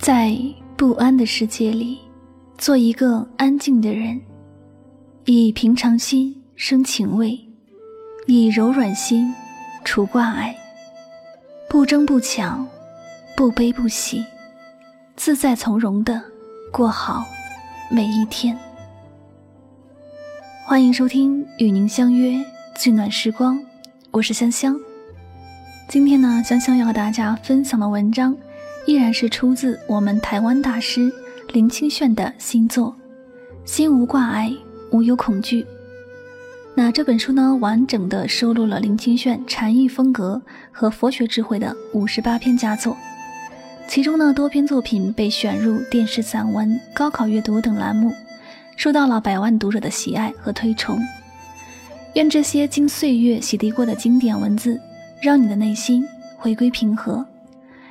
在不安的世界里，做一个安静的人，以平常心生情味，以柔软心除挂碍，不争不抢，不悲不喜，自在从容地过好每一天。欢迎收听与您相约最暖时光，我是香香。今天呢，香香要和大家分享的文章依然是出自我们台湾大师林清玄的新作心无挂碍，无有恐惧。那这本书呢，完整的收录了林清玄禅意风格和佛学智慧的58篇佳作，其中呢，多篇作品被选入电视散文、高考阅读等栏目，受到了百万读者的喜爱和推崇。愿这些经岁月洗涤过的经典文字，让你的内心回归平和，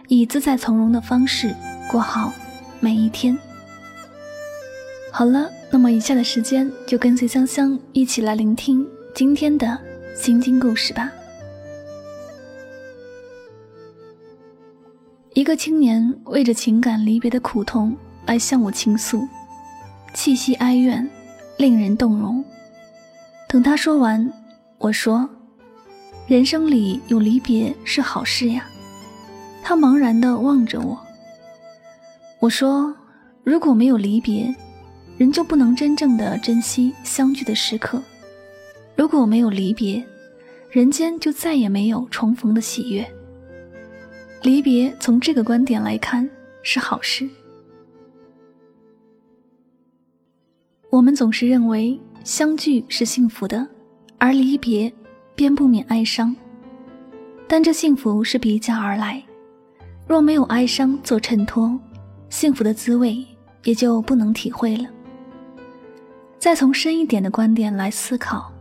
以自在从容的方式过好每一天。好了，那么以下的时间就跟随香香一起来聆听今天的心经故事吧。一个青年为着情感离别的苦痛来向我倾诉，气息哀怨，令人动容。等他说完，我说：“人生里有离别是好事呀。”他茫然地望着我。我说：“如果没有离别，人就不能真正的珍惜相聚的时刻。如果没有离别，人间就再也没有重逢的喜悦。离别从这个观点来看是好事。”我们总是认为相聚是幸福的，而离别便不免哀伤。但这幸福是比较而来，若没有哀伤做衬托，幸福的滋味也就不能体会了。再从深一点的观点来思考，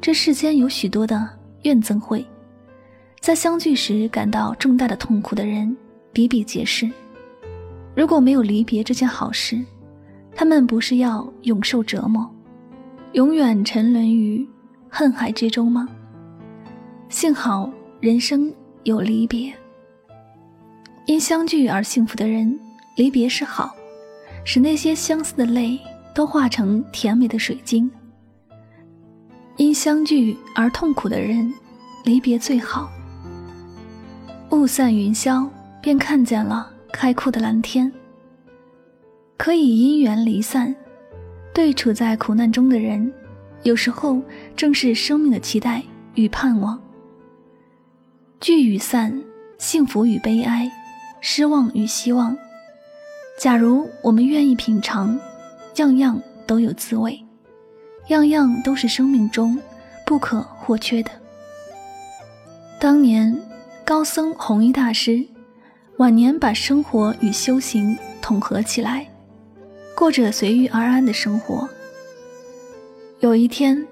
这世间有许多的怨憎会，在相聚时感到重大的痛苦的人比比皆是。如果没有离别这件好事，他们不是要永受折磨，永远沉沦于恨海之中吗？幸好人生有离别。因相聚而幸福的人，离别是好，使那些相思的泪都化成甜美的水晶。因相聚而痛苦的人，离别最好。雾散云消，便看见了开阔的蓝天。可以因缘离散，对处在苦难中的人，有时候正是生命的期待与盼望。聚与散，幸福与悲哀，失望与希望。假如我们愿意品尝，样样都有滋味，样样都是生命中不可或缺的。当年高僧弘一大师晚年把生活与修行统合起来，过着随遇而安的生活。有一天，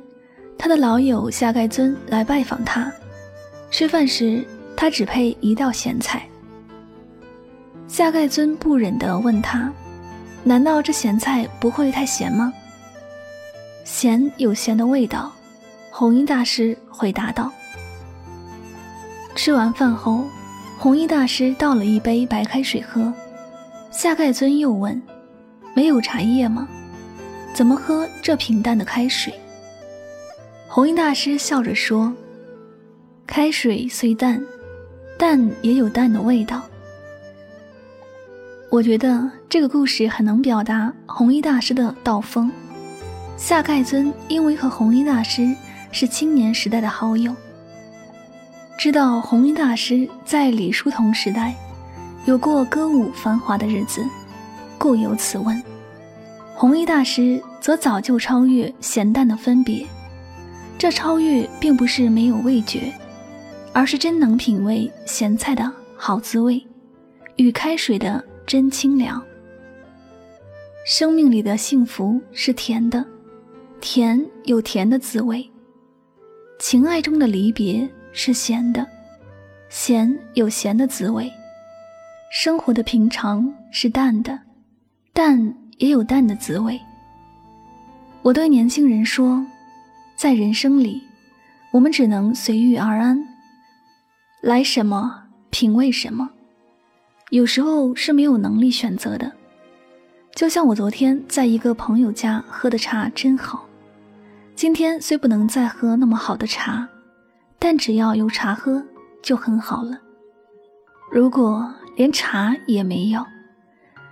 他的老友夏丐尊来拜访他，吃饭时他只配一道咸菜。夏丐尊不忍地问他：“难道这咸菜不会太咸吗？”“咸有咸的味道。”弘一大师回答道。吃完饭后，弘一大师倒了一杯白开水喝。夏丐尊又问：“没有茶叶吗？怎么喝这平淡的开水？”弘一大师笑着说：“开水虽淡，但也有淡的味道。”我觉得这个故事很能表达弘一大师的道风。夏丐尊因为和弘一大师是青年时代的好友，知道弘一大师在李叔同时代有过歌舞繁华的日子，故有此问。弘一大师则早就超越咸淡的分别，这超越并不是没有味觉，而是真能品味咸菜的好滋味与开水的真清凉。生命里的幸福是甜的，甜有甜的滋味。情爱中的离别是咸的，咸有咸的滋味。生活的平常是淡的，淡也有淡的滋味。我对年轻人说，在人生里，我们只能随遇而安，来什么品味什么，有时候是没有能力选择的。就像我昨天在一个朋友家喝的茶真好，今天虽不能再喝那么好的茶，但只要有茶喝就很好了。如果连茶也没有，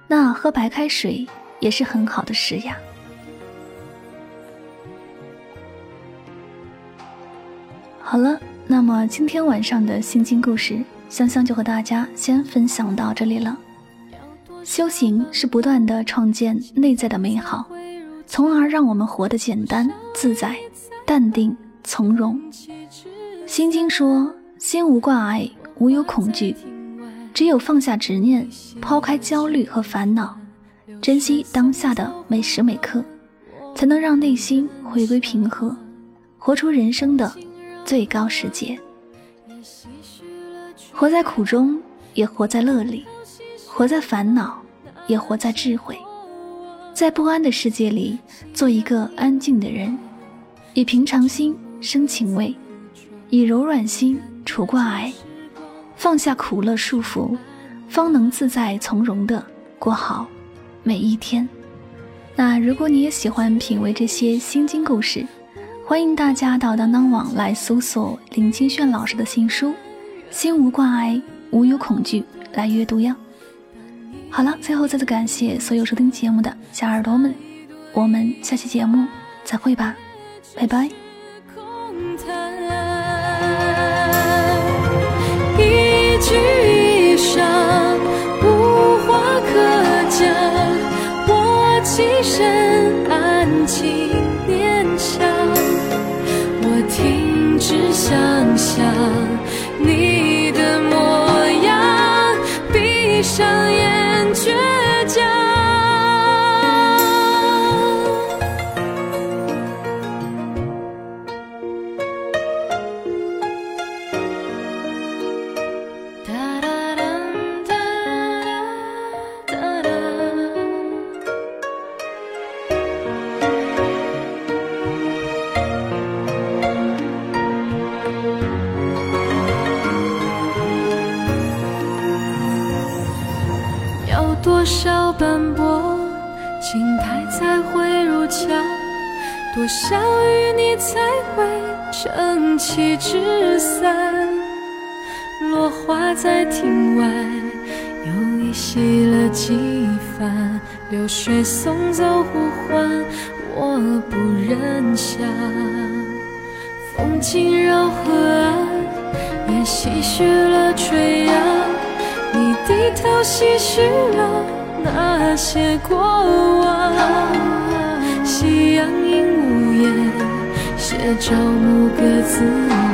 那喝白开水也是很好的事呀。好了，那么今天晚上的心经故事，香香就和大家先分享到这里了。修行是不断的创建内在的美好，从而让我们活得简单、自在、淡定、从容。心经说，心无挂碍，无有恐惧，只有放下执念，抛开焦虑和烦恼，珍惜当下的每时每刻，才能让内心回归平和，活出人生的最高时节。活在苦中，也活在乐里；活在烦恼，也活在智慧。在不安的世界里，做一个安静的人，以平常心生情味，以柔软心除挂碍，放下苦乐束缚，方能自在从容地过好每一天。那如果你也喜欢品味这些心经故事，欢迎大家到当当网来搜索林清炫老师的新书《心无挂碍，无有恐惧》来阅读呀。好了，最后再次感谢所有收听节目的小耳朵们，我们下期节目再会吧，拜拜。一举一伤，无话可讲，我起身安静念想。停止想象你的模样，闭上眼倔强。哒哒哒哒哒哒哒。多少斑驳青苔才会如墙，多少淤泥才会撑起纸伞。落花在亭外又依稀了几番，流水送走呼唤，我不忍想。风景绕河岸，也唏嘘了垂杨。你低头唏嘘了那些过往，夕阳映午夜，写照某个自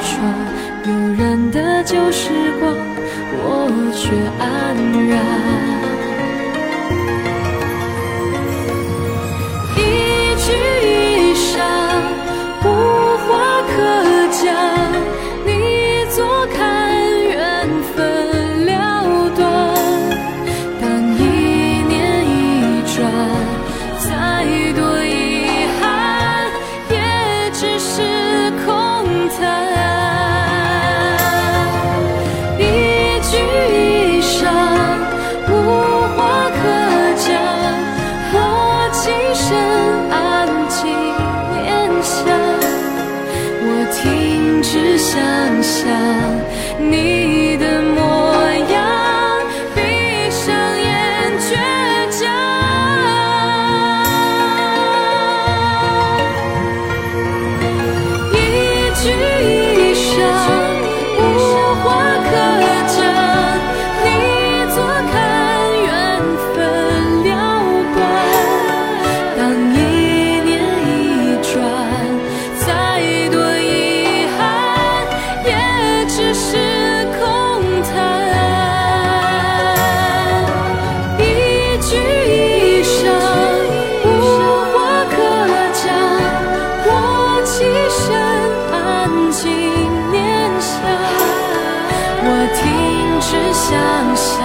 创。悠然的旧时光，我却黯然。一举一伤，无话可讲。你坐看。想象你的模样，闭上眼倔强。一举一伤，无话可讲。你坐看缘分了断，当一年一转，再多遗憾只是空谈。一举一伤，无话可讲。我起身安静念想，我停止想象。